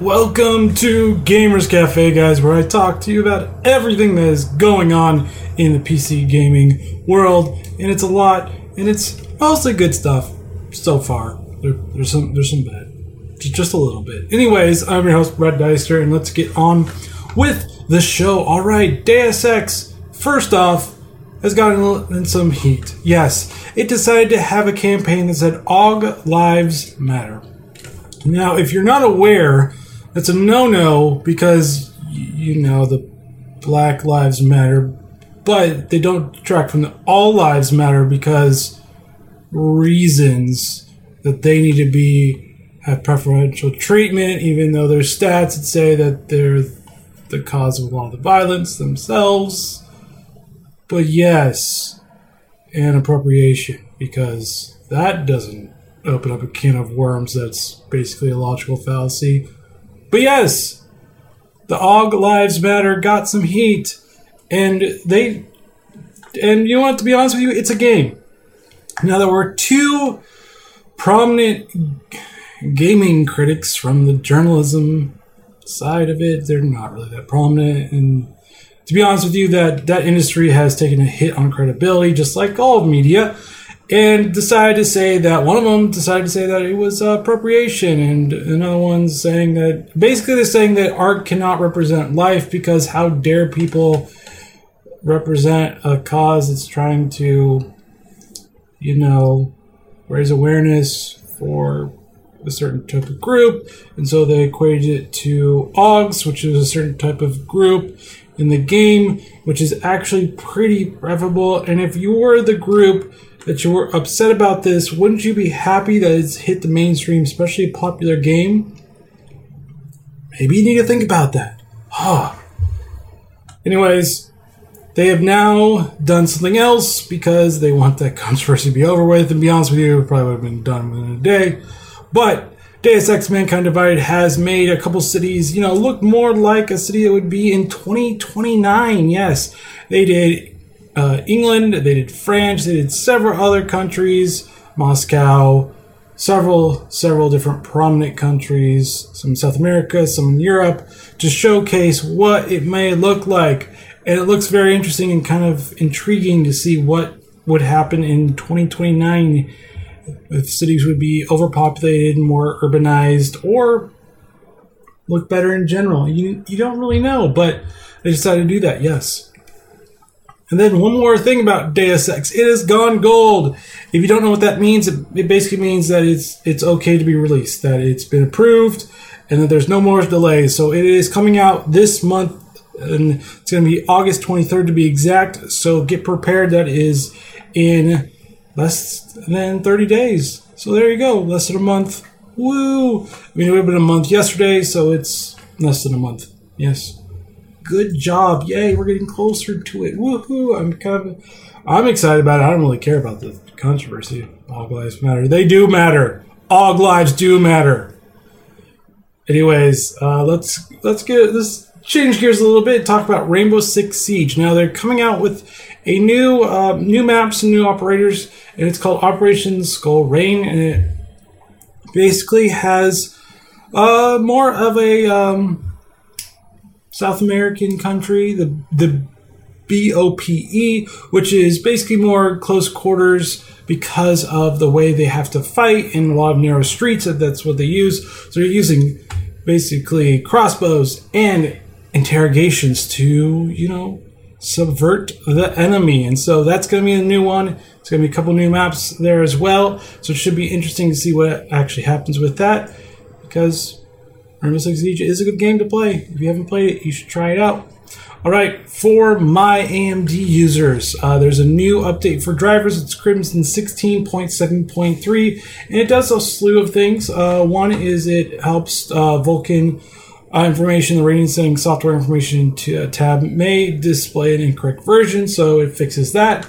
Welcome to Gamers Cafe, guys, where I talk to you about everything that is going on in the PC gaming world, and it's a lot, and it's mostly good stuff so far. There's some bad, just a little bit. Anyways, I'm your host, Brad Deister, and let's get on with the show. All right, Deus Ex, first off, has gotten in some heat. Yes, it decided to have a campaign that said, "All lives matter." Now, if you're not aware, that's a no-no because, you know, the Black Lives Matter, but they don't detract from the All Lives Matter because reasons that they need to have preferential treatment, even though there's stats that say that they're the cause of a lot of the violence themselves. But yes, and appropriation, because that doesn't open up a can of worms that's basically a logical fallacy. But yes, the All Lives Matter got some heat, and you want to be honest with you, it's a game. Now there were two prominent gaming critics from the journalism side of it. They're not really that prominent, and to be honest with you, that industry has taken a hit on credibility, just like all of media, and decided to say that one of them decided to say that it was appropriation, and another one's saying that basically they're saying that art cannot represent life because how dare people represent a cause that's trying to, you know, raise awareness for a certain type of group, and so they equated it to OGS, which is a certain type of group in the game, which is actually pretty preferable. And if you were the group that you were upset about this, wouldn't you be happy that it's hit the mainstream, especially a popular game? Maybe you need to think about that. Anyways, they have now done something else because they want that controversy to be over with, and be honest with you, it probably would have been done within a day. But Deus Ex: Mankind Divided has made a couple cities, you know, look more like a city that would be in 2029. Yes, they did England, they did France, they did several other countries, Moscow, several different prominent countries, some in South America, some in Europe, to showcase what it may look like. And it looks very interesting and kind of intriguing to see what would happen in 2029. If cities would be overpopulated, more urbanized, or look better in general. You don't really know, but they decided to do that, yes. And then one more thing about Deus Ex. It has gone gold. If you don't know what that means, it basically means that it's okay to be released, that it's been approved, and that there's no more delays. So it is coming out this month, and it's going to be August 23rd to be exact. So get prepared. That is in less than 30 days. So there you go. Less than a month. Woo! I mean, it would have been a month yesterday, so it's less than a month. Yes. Good job. Yay, we're getting closer to it. Woohoo! I'm excited about it. I don't really care about the controversy. All lives matter. They do matter. All lives do matter. Anyways, let's change gears a little bit and talk about Rainbow Six Siege. Now they're coming out with a new maps and new operators, and it's called Operation Skull Rain, and it basically has more of a South American country, the BOPE, which is basically more close quarters because of the way they have to fight in a lot of narrow streets. That's what they use. So they're using basically crossbows and interrogations to, you know, subvert the enemy, and so that's going to be a new one. It's going to be a couple new maps there as well, so it should be interesting to see what actually happens with that, because Rainbow Six Siege is a good game to play. If you haven't played it, you should try it out. Alright, for my AMD users, there's a new update for drivers. It's Crimson 16.7.3, and it does a slew of things. One is it helps Vulkan information, the Radeon setting software information to tab may display an incorrect version, so it fixes that.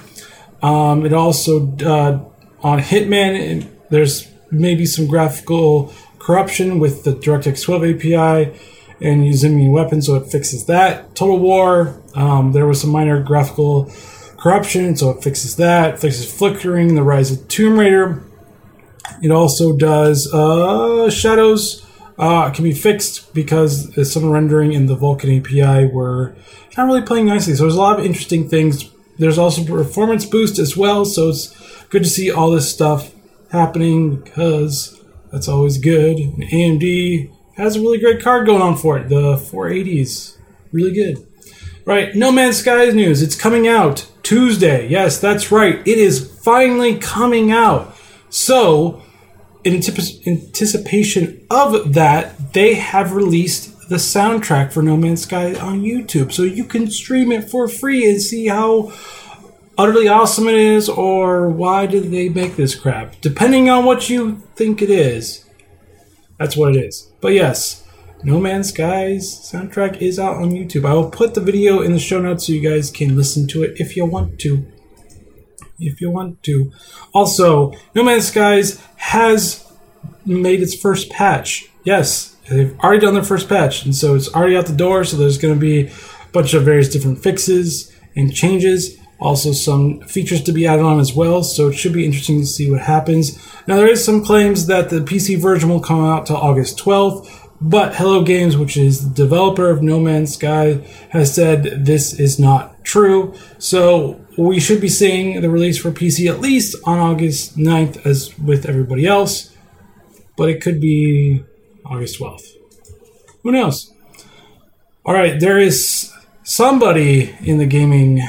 It also, on Hitman, there's maybe some graphical corruption with the DirectX 12 API and using weapons, so it fixes that. Total War, there was some minor graphical corruption, so it fixes that. It fixes flickering, the Rise of the Tomb Raider. It also does shadows. Can be fixed because there's some rendering in the Vulkan API were not really playing nicely. So there's a lot of interesting things. There's also performance boost as well. So it's good to see all this stuff happening because that's always good. And AMD has a really great card going on for it. The 480s. Really good. Right. No Man's Sky news. It's coming out Tuesday. Yes, that's right. It is finally coming out. So in anticipation of that, they have released the soundtrack for No Man's Sky on YouTube. So you can stream it for free and see how utterly awesome it is or why did they make this crap. Depending on what you think it is, that's what it is. But yes, No Man's Sky's soundtrack is out on YouTube. I will put the video in the show notes so you guys can listen to it if you want to. Also, No Man's Sky has made its first patch. Yes, they've already done their first patch, and so it's already out the door, so there's going to be a bunch of various different fixes and changes. Also, some features to be added on as well, so it should be interesting to see what happens. Now, there is some claims that the PC version will come out till August 12th, but Hello Games, which is the developer of No Man's Sky, has said this is not true. So we should be seeing the release for PC at least on August 9th as with everybody else. But it could be August 12th. Who knows? All right, there is somebody in the gaming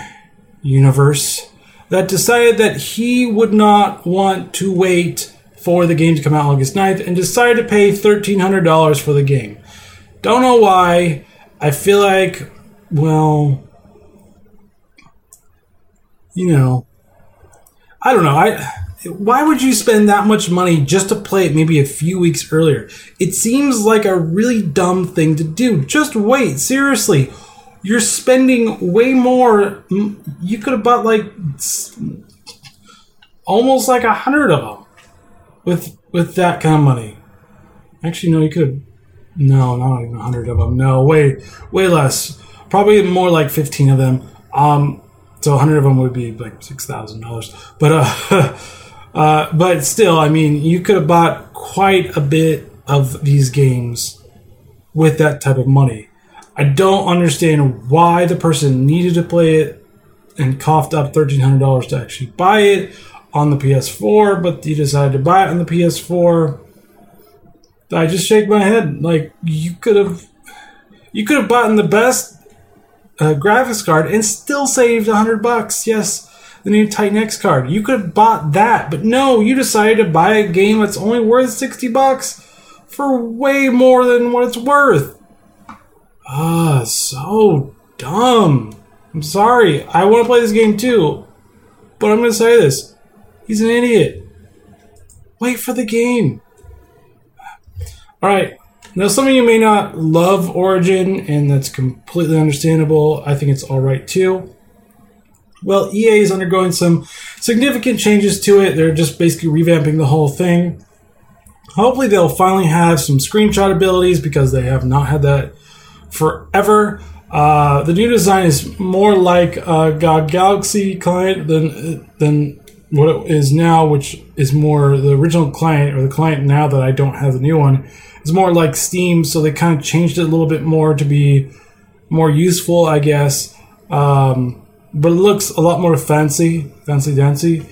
universe that decided that he would not want to wait for the game to come out August 9th and decided to pay $1,300 for the game. Don't know why. I feel like, well, you know, I don't know. Why would you spend that much money just to play it maybe a few weeks earlier? It seems like a really dumb thing to do. Just wait. Seriously. You're spending way more. You could have bought like almost like 100 of them. With that kind of money. Actually, no, you could have... No, not even 100 of them. No, way less. Probably more like 15 of them. So 100 of them would be like $6,000. But but still, I mean, you could have bought quite a bit of these games with that type of money. I don't understand why the person needed to play it and coughed up $1,300 to actually buy it on the PS4, but you decided to buy it on the PS4. I just shake my head. Like, you could have bought the best graphics card and still saved $100. Yes, the new Titan X card. You could have bought that, but no, you decided to buy a game that's only worth $60 for way more than what it's worth. So dumb. I'm sorry. I want to play this game too, but I'm going to say this. He's an idiot. Wait for the game. All right. Now, some of you may not love Origin, and that's completely understandable. I think it's all right, too. Well, EA is undergoing some significant changes to it. They're just basically revamping the whole thing. Hopefully, they'll finally have some screenshot abilities because they have not had that forever. The new design is more like a GOG Galaxy client than what it is now, which is more the original client, or the client now that I don't have the new one, is more like Steam, so they kind of changed it a little bit more to be more useful, I guess. But it looks a lot more fancy. They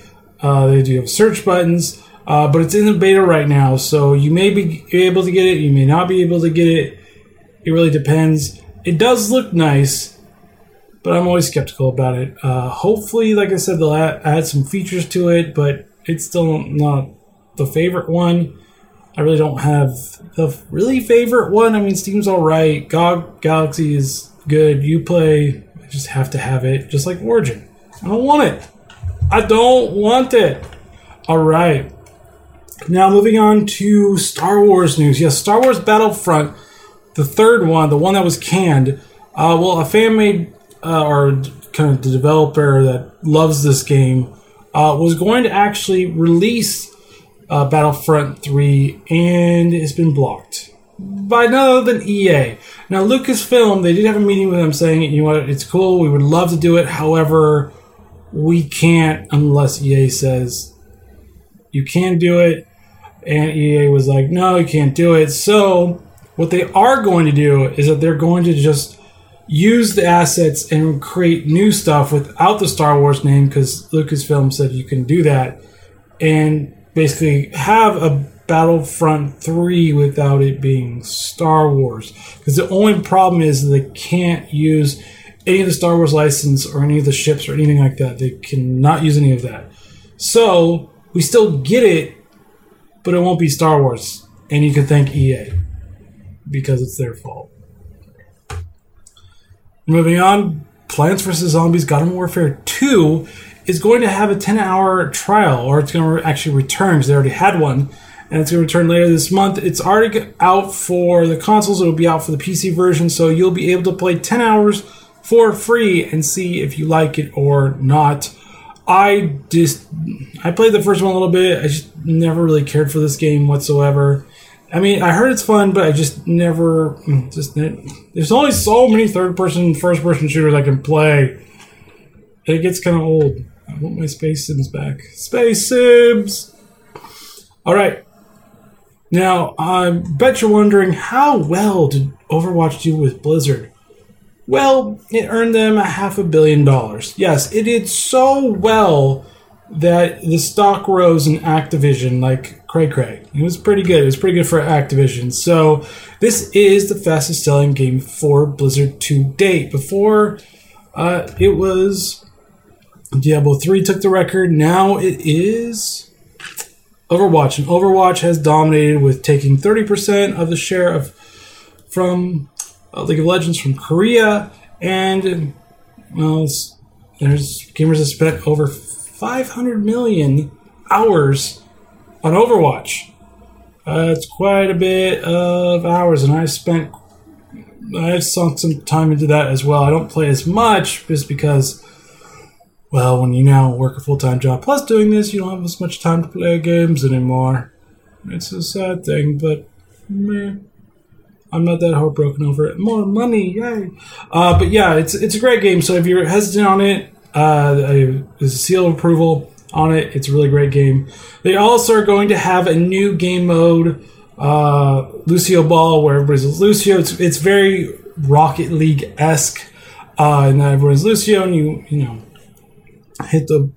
do have search buttons, but it's in the beta right now, so you may be able to get it, you may not be able to get it. It really depends. It does look nice, but I'm always skeptical about it. Hopefully, like I said, they'll add some features to it, but it's still not the favorite one. I really don't have the really favorite one. I mean, Steam's all right. GOG Galaxy is good. Uplay, I just have to have it, just like Origin. I don't want it. All right. Now, moving on to Star Wars news. Yes, Star Wars Battlefront, the third one, the one that was canned. Well, a fan made... or kind of the developer that loves this game, was going to actually release Battlefront 3 and it's been blocked by none other than EA. Now, Lucasfilm, they did have a meeting with them saying, you know what, it's cool, we would love to do it, however, we can't unless EA says you can do it. And EA was like, no, you can't do it. So what they are going to do is that they're going to just use the assets and create new stuff without the Star Wars name, because Lucasfilm said you can do that, and basically have a Battlefront 3 without it being Star Wars. Because the only problem is they can't use any of the Star Wars license or any of the ships or anything like that. They cannot use any of that. So we still get it, but it won't be Star Wars. And you can thank EA, because it's their fault. Moving on, Plants vs. Zombies Garden Warfare 2 is going to have a 10-hour trial, or it's going to actually return, because they already had one, and it's going to return later this month. It's already out for the consoles. It'll be out for the PC version, so you'll be able to play 10 hours for free and see if you like it or not. I played the first one a little bit. I just never really cared for this game whatsoever. I mean, I heard it's fun, but I just never... there's only so many third-person, first-person shooters I can play. It gets kind of old. I want my Space Sims back. Space Sims! All right. Now, I bet you're wondering, how well did Overwatch do with Blizzard? Well, it earned them $500 million. Yes, it did so well that the stock rose in Activision like cray-cray. It was pretty good. It was pretty good for Activision. So this is the fastest-selling game for Blizzard to date. Before, it was Diablo 3 took the record. Now it is Overwatch. And Overwatch has dominated with taking 30% of the share from League of Legends from Korea. And, well, there's gamers that spent over 500 million hours on Overwatch. It's quite a bit of hours, and I've sunk some time into that as well. I don't play as much just because, well, when you now work a full-time job plus doing this, you don't have as much time to play games anymore. It's a sad thing, but meh. I'm not that heartbroken over it. More money, yay! But yeah, it's a great game, so if you're hesitant on it, there's a seal of approval on it. It's a really great game. They also are going to have a new game mode, Lucio Ball, where everybody's Lucio. It's very Rocket League-esque, and everyone's Lucio, and you know, hit the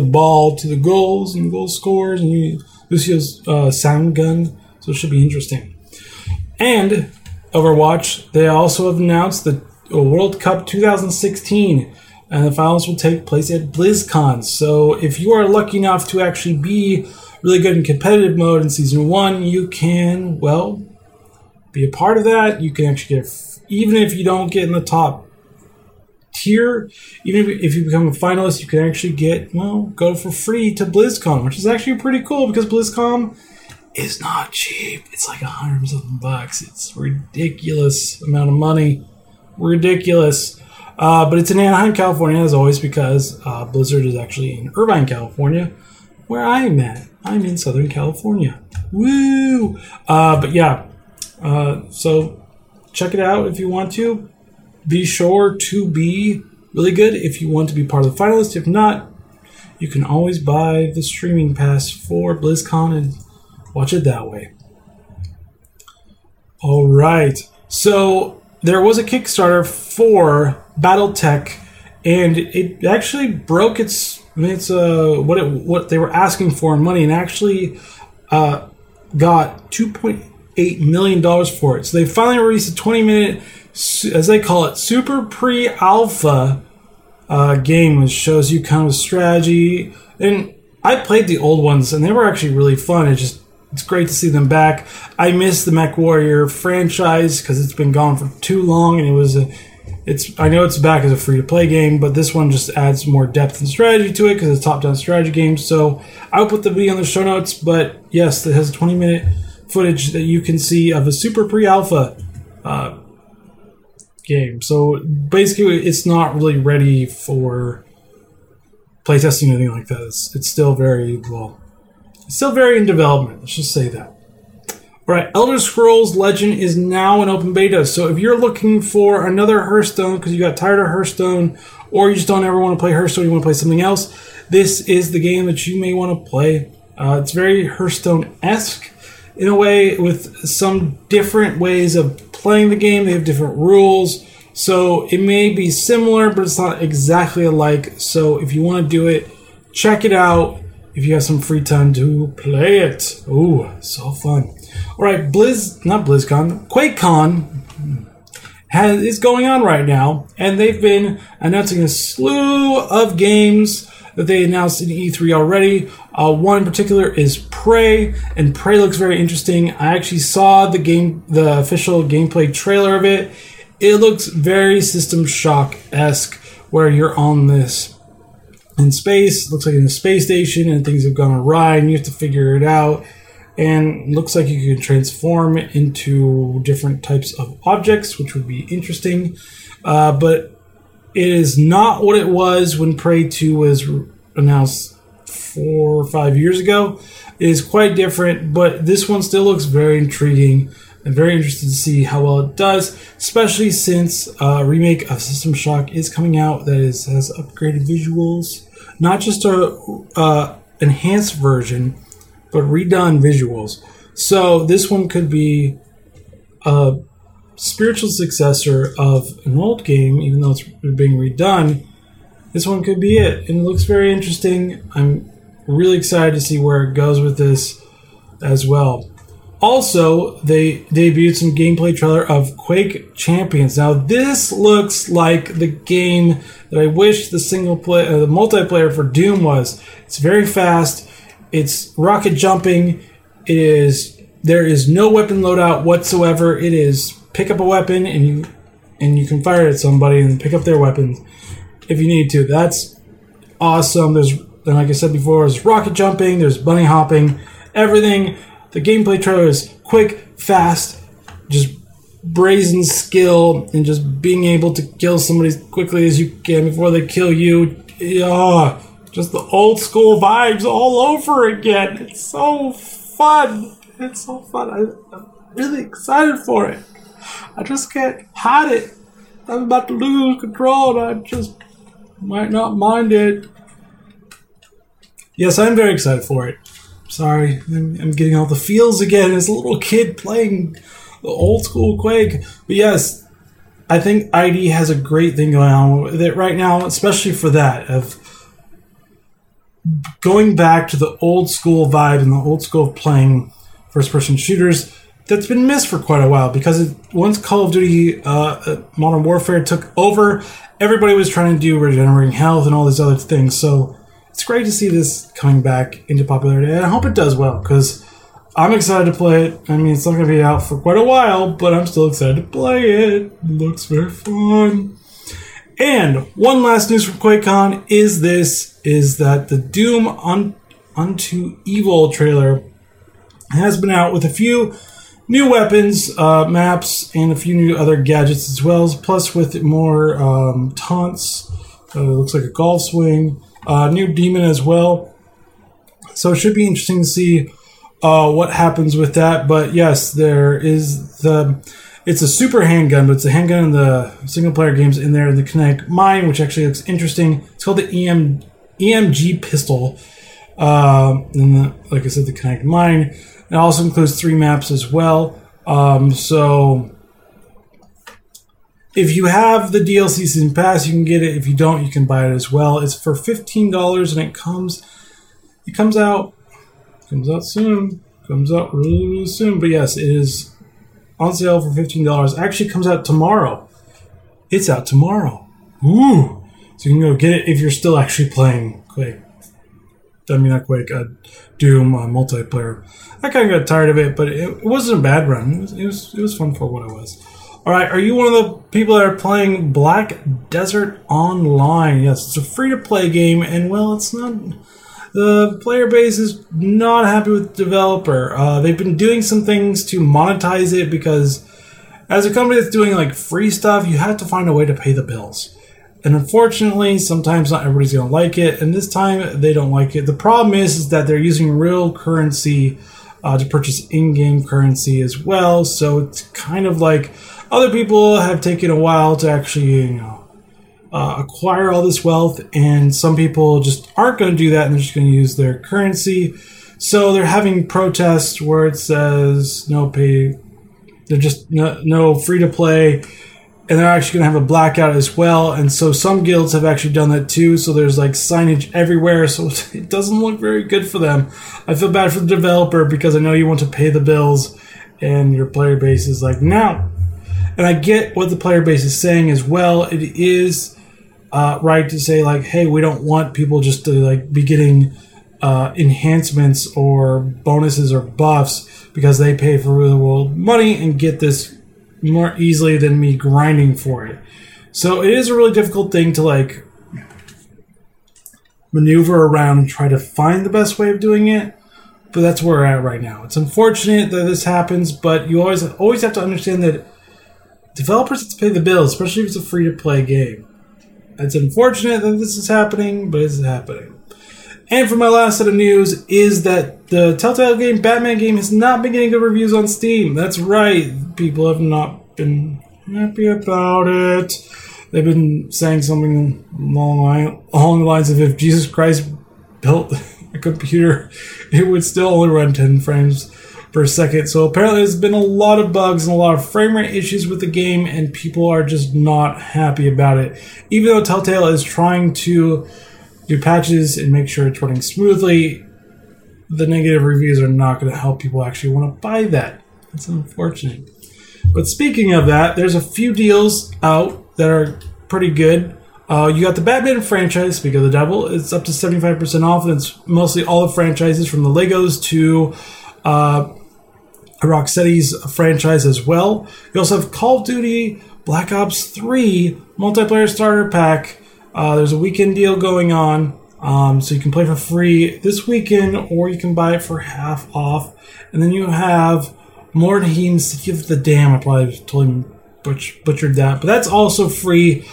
ball to the goals, and the goal scores, and you Lucio's sound gun. So it should be interesting. And Overwatch, they also have announced the World Cup 2016. And the finals will take place at BlizzCon. So if you are lucky enough to actually be really good in competitive mode in Season 1, you can, well, be a part of that. You can actually get, even if you don't get in the top tier, even if you become a finalist, you can actually get, well, go for free to BlizzCon, which is actually pretty cool because BlizzCon is not cheap. It's like $100 something. It's a ridiculous amount of money. Ridiculous. But it's in Anaheim, California, as always, because Blizzard is actually in Irvine, California, where I am at. I'm in Southern California. Woo! But yeah, so check it out if you want to. Be sure to be really good if you want to be part of the finalists. If not, you can always buy the streaming pass for BlizzCon and watch it that way. All right. So there was a Kickstarter for BattleTech, and it actually broke what they were asking for in money, and actually got $2.8 million for it. So they finally released a 20-minute, as they call it, super pre-alpha game, which shows you kind of strategy. And I played the old ones, and they were actually really fun. It's great to see them back. I miss the MechWarrior franchise because it's been gone for too long, and I know it's back as a free-to-play game, but this one just adds more depth and strategy to it because it's a top-down strategy game. So I'll put the video in the show notes, but yes, it has 20-minute footage that you can see of a super pre-alpha game. So basically, it's not really ready for playtesting or anything like that. It's still very in development. Let's just say that. All right, Elder Scrolls Legend is now in open beta. So if you're looking for another Hearthstone because you got tired of Hearthstone, or you just don't ever want to play Hearthstone, you want to play something else, this is the game that you may want to play. It's very Hearthstone-esque in a way, with some different ways of playing the game. They have different rules. So it may be similar, but it's not exactly alike. So if you want to do it, check it out if you have some free time to play it. Ooh, so fun. All right, QuakeCon is going on right now, and they've been announcing a slew of games that they announced in E3 already. One in particular is Prey, and Prey looks very interesting. I actually saw the official gameplay trailer of it. It looks very System Shock-esque, where you're on this in space. It looks like in a space station, and things have gone awry, and you have to figure it out. And looks like you can transform into different types of objects, which would be interesting. But it is not what it was when Prey 2 was announced 4 or 5 years ago. It is quite different, but this one still looks very intriguing. I'm very interested to see how well it does, especially since a remake of System Shock is coming out that has upgraded visuals. Not just an enhanced version, but redone visuals. So this one could be a spiritual successor of an old game, even though it's being redone. This one could be it, and it looks very interesting. I'm really excited to see where it goes with this as well. Also, they debuted some gameplay trailer of Quake Champions. Now, this looks like the game that I wish the multiplayer for Doom was. It's very fast. It's rocket jumping. There is no weapon loadout whatsoever. It is pick up a weapon and you can fire it at somebody and pick up their weapons if you need to. That's awesome. And like I said before, there's rocket jumping, there's bunny hopping, everything. The gameplay trailer is quick, fast, just brazen skill, and just being able to kill somebody as quickly as you can before they kill you. Oh, just the old school vibes all over again. It's so fun. It's so fun. I'm really excited for it. I just can't hide it. I'm about to lose control, and I just might not mind it. Yes, I'm very excited for it. Sorry, I'm getting all the feels again as a little kid playing the old school Quake. But yes, I think ID has a great thing going on with it right now, especially for that, of going back to the old school vibe and the old school of playing first-person shooters. That's been missed for quite a while, because once Call of Duty Modern Warfare took over, everybody was trying to do regenerating health and all these other things. So it's great to see this coming back into popularity, and I hope it does well, because I'm excited to play it. I mean, it's not going to be out for quite a while, but I'm still excited to play it. It looks very fun. And one last news from QuakeCon is that the Doom Unto Evil trailer has been out with a few new weapons, maps, and a few new other gadgets as well, plus with more taunts. Looks like a golf swing. New demon as well. So it should be interesting to see what happens with that. But yes, there is it's a super handgun, but it's a handgun in the single-player games in there, the Kinetic Mine, which actually looks interesting. It's called the EMG pistol. Like I said, the Kinetic Mine. It also includes 3 maps as well. So if you have the DLC Season Pass, you can get it. If you don't, you can buy it as well. It's for $15, and it comes out really, really soon. But yes, it is on sale for $15. Actually, it comes out tomorrow. It's out tomorrow. Ooh! So you can go get it if you're still actually playing Quake. I mean, not Quake, Doom multiplayer. I kind of got tired of it, but it wasn't a bad run. It was fun for what it was. All right, are you one of the people that are playing Black Desert Online? Yes, it's a free-to-play game, and, well, it's not... The player base is not happy with the developer. They've been doing some things to monetize it, because as a company that's doing, like, free stuff, you have to find a way to pay the bills. And unfortunately, sometimes not everybody's going to like it, and this time they don't like it. The problem is that they're using real currency to purchase in-game currency as well. So it's kind of like other people have taken a while to actually, you know, acquire all this wealth, and some people just aren't going to do that, and they're just going to use their currency. So they're having protests where it says no pay, they're just no free to play, and they're actually going to have a blackout as well. And so some guilds have actually done that too. So there's like signage everywhere. So it doesn't look very good for them. I feel bad for the developer because I know you want to pay the bills, and your player base is like, no. And I get what the player base is saying as well. It is right to say like, hey, we don't want people just to like be getting enhancements or bonuses or buffs because they pay for real world money and get this more easily than me grinding for it. So it is a really difficult thing to like maneuver around and try to find the best way of doing it. But that's where we're at right now. It's unfortunate that this happens, but you always have to understand that developers have to pay the bills, especially if it's a free-to-play game. It's unfortunate that this is happening, but it's happening. And for my last set of news is that the Telltale game, Batman game, has not been getting good reviews on Steam. That's right. People have not been happy about it. They've been saying something along the lines of, if Jesus Christ built a computer, it would still only run 10 frames per second. So apparently there's been a lot of bugs and a lot of frame rate issues with the game, and people are just not happy about it. Even though Telltale is trying to do patches and make sure it's running smoothly, the negative reviews are not going to help people actually want to buy that. That's unfortunate. But speaking of that, there's a few deals out that are pretty good. You got the Batman franchise, Speak of the Devil. It's up to 75% off, and it's mostly all the franchises from the Legos to Rocksteady's franchise as well. You also have Call of Duty Black Ops 3 Multiplayer Starter Pack. There's a weekend deal going on, so you can play for free this weekend, or you can buy it for half off. And then you have Mordheim's City of the Dam. I probably totally butchered that, but that's also free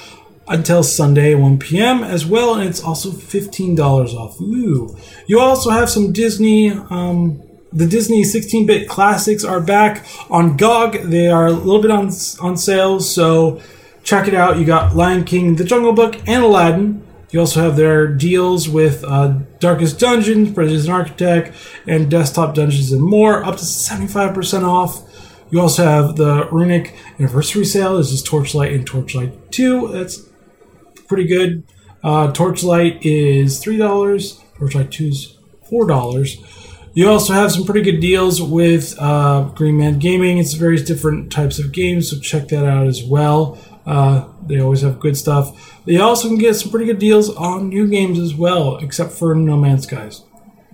until Sunday at 1 p.m. as well, and it's also $15 off. Ooh. You also have some Disney. The Disney 16-bit classics are back on GOG. They are a little bit on sale, so check it out. You got Lion King, The Jungle Book, and Aladdin. You also have their deals with Darkest Dungeons, Prison Architect, and Desktop Dungeons and more, up to 75% off. You also have the Runic Anniversary Sale. This is Torchlight and Torchlight 2. That's pretty good. Torchlight is $3. Torchlight 2 is $4. You also have some pretty good deals with Green Man Gaming. It's various different types of games, so check that out as well. They always have good stuff. They also can get some pretty good deals on new games as well, except for No Man's Sky.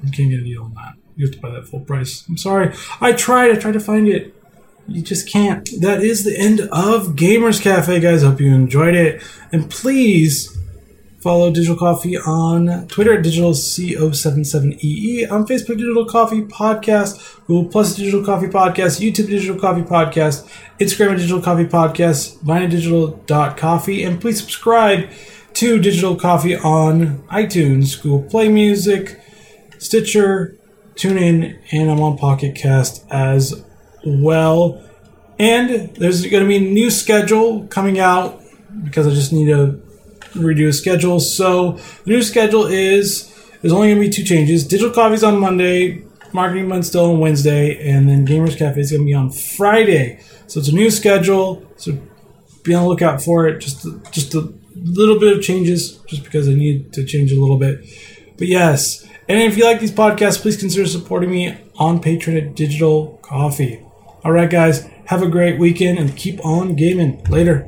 You can't get a deal on that. You have to buy that full price. I'm sorry. I tried to find it. You just can't. That is the end of Gamers Cafe, guys. Hope you enjoyed it. And please follow Digital Coffee on Twitter at DigitalCO77EE, on Facebook Digital Coffee Podcast, Google Plus Digital Coffee Podcast, YouTube Digital Coffee Podcast, Instagram Digital Coffee Podcast, vinedigital.coffee, and please subscribe to Digital Coffee on iTunes, Google Play Music, Stitcher, TuneIn, and I'm on Pocket Cast as well. And there's going to be a new schedule coming out because I just need to redo a schedule. So the new schedule is there's only going to be two changes. Digital Coffee's on Monday, Marketing Month still on Wednesday, and then Gamers Cafe is going to be on Friday. So it's a new schedule. So be on the lookout for it. Just a little bit of changes, just because I need to change a little bit. But yes, and if you like these podcasts, please consider supporting me on Patreon at Digital Coffee. All right, guys, have a great weekend and keep on gaming. Later.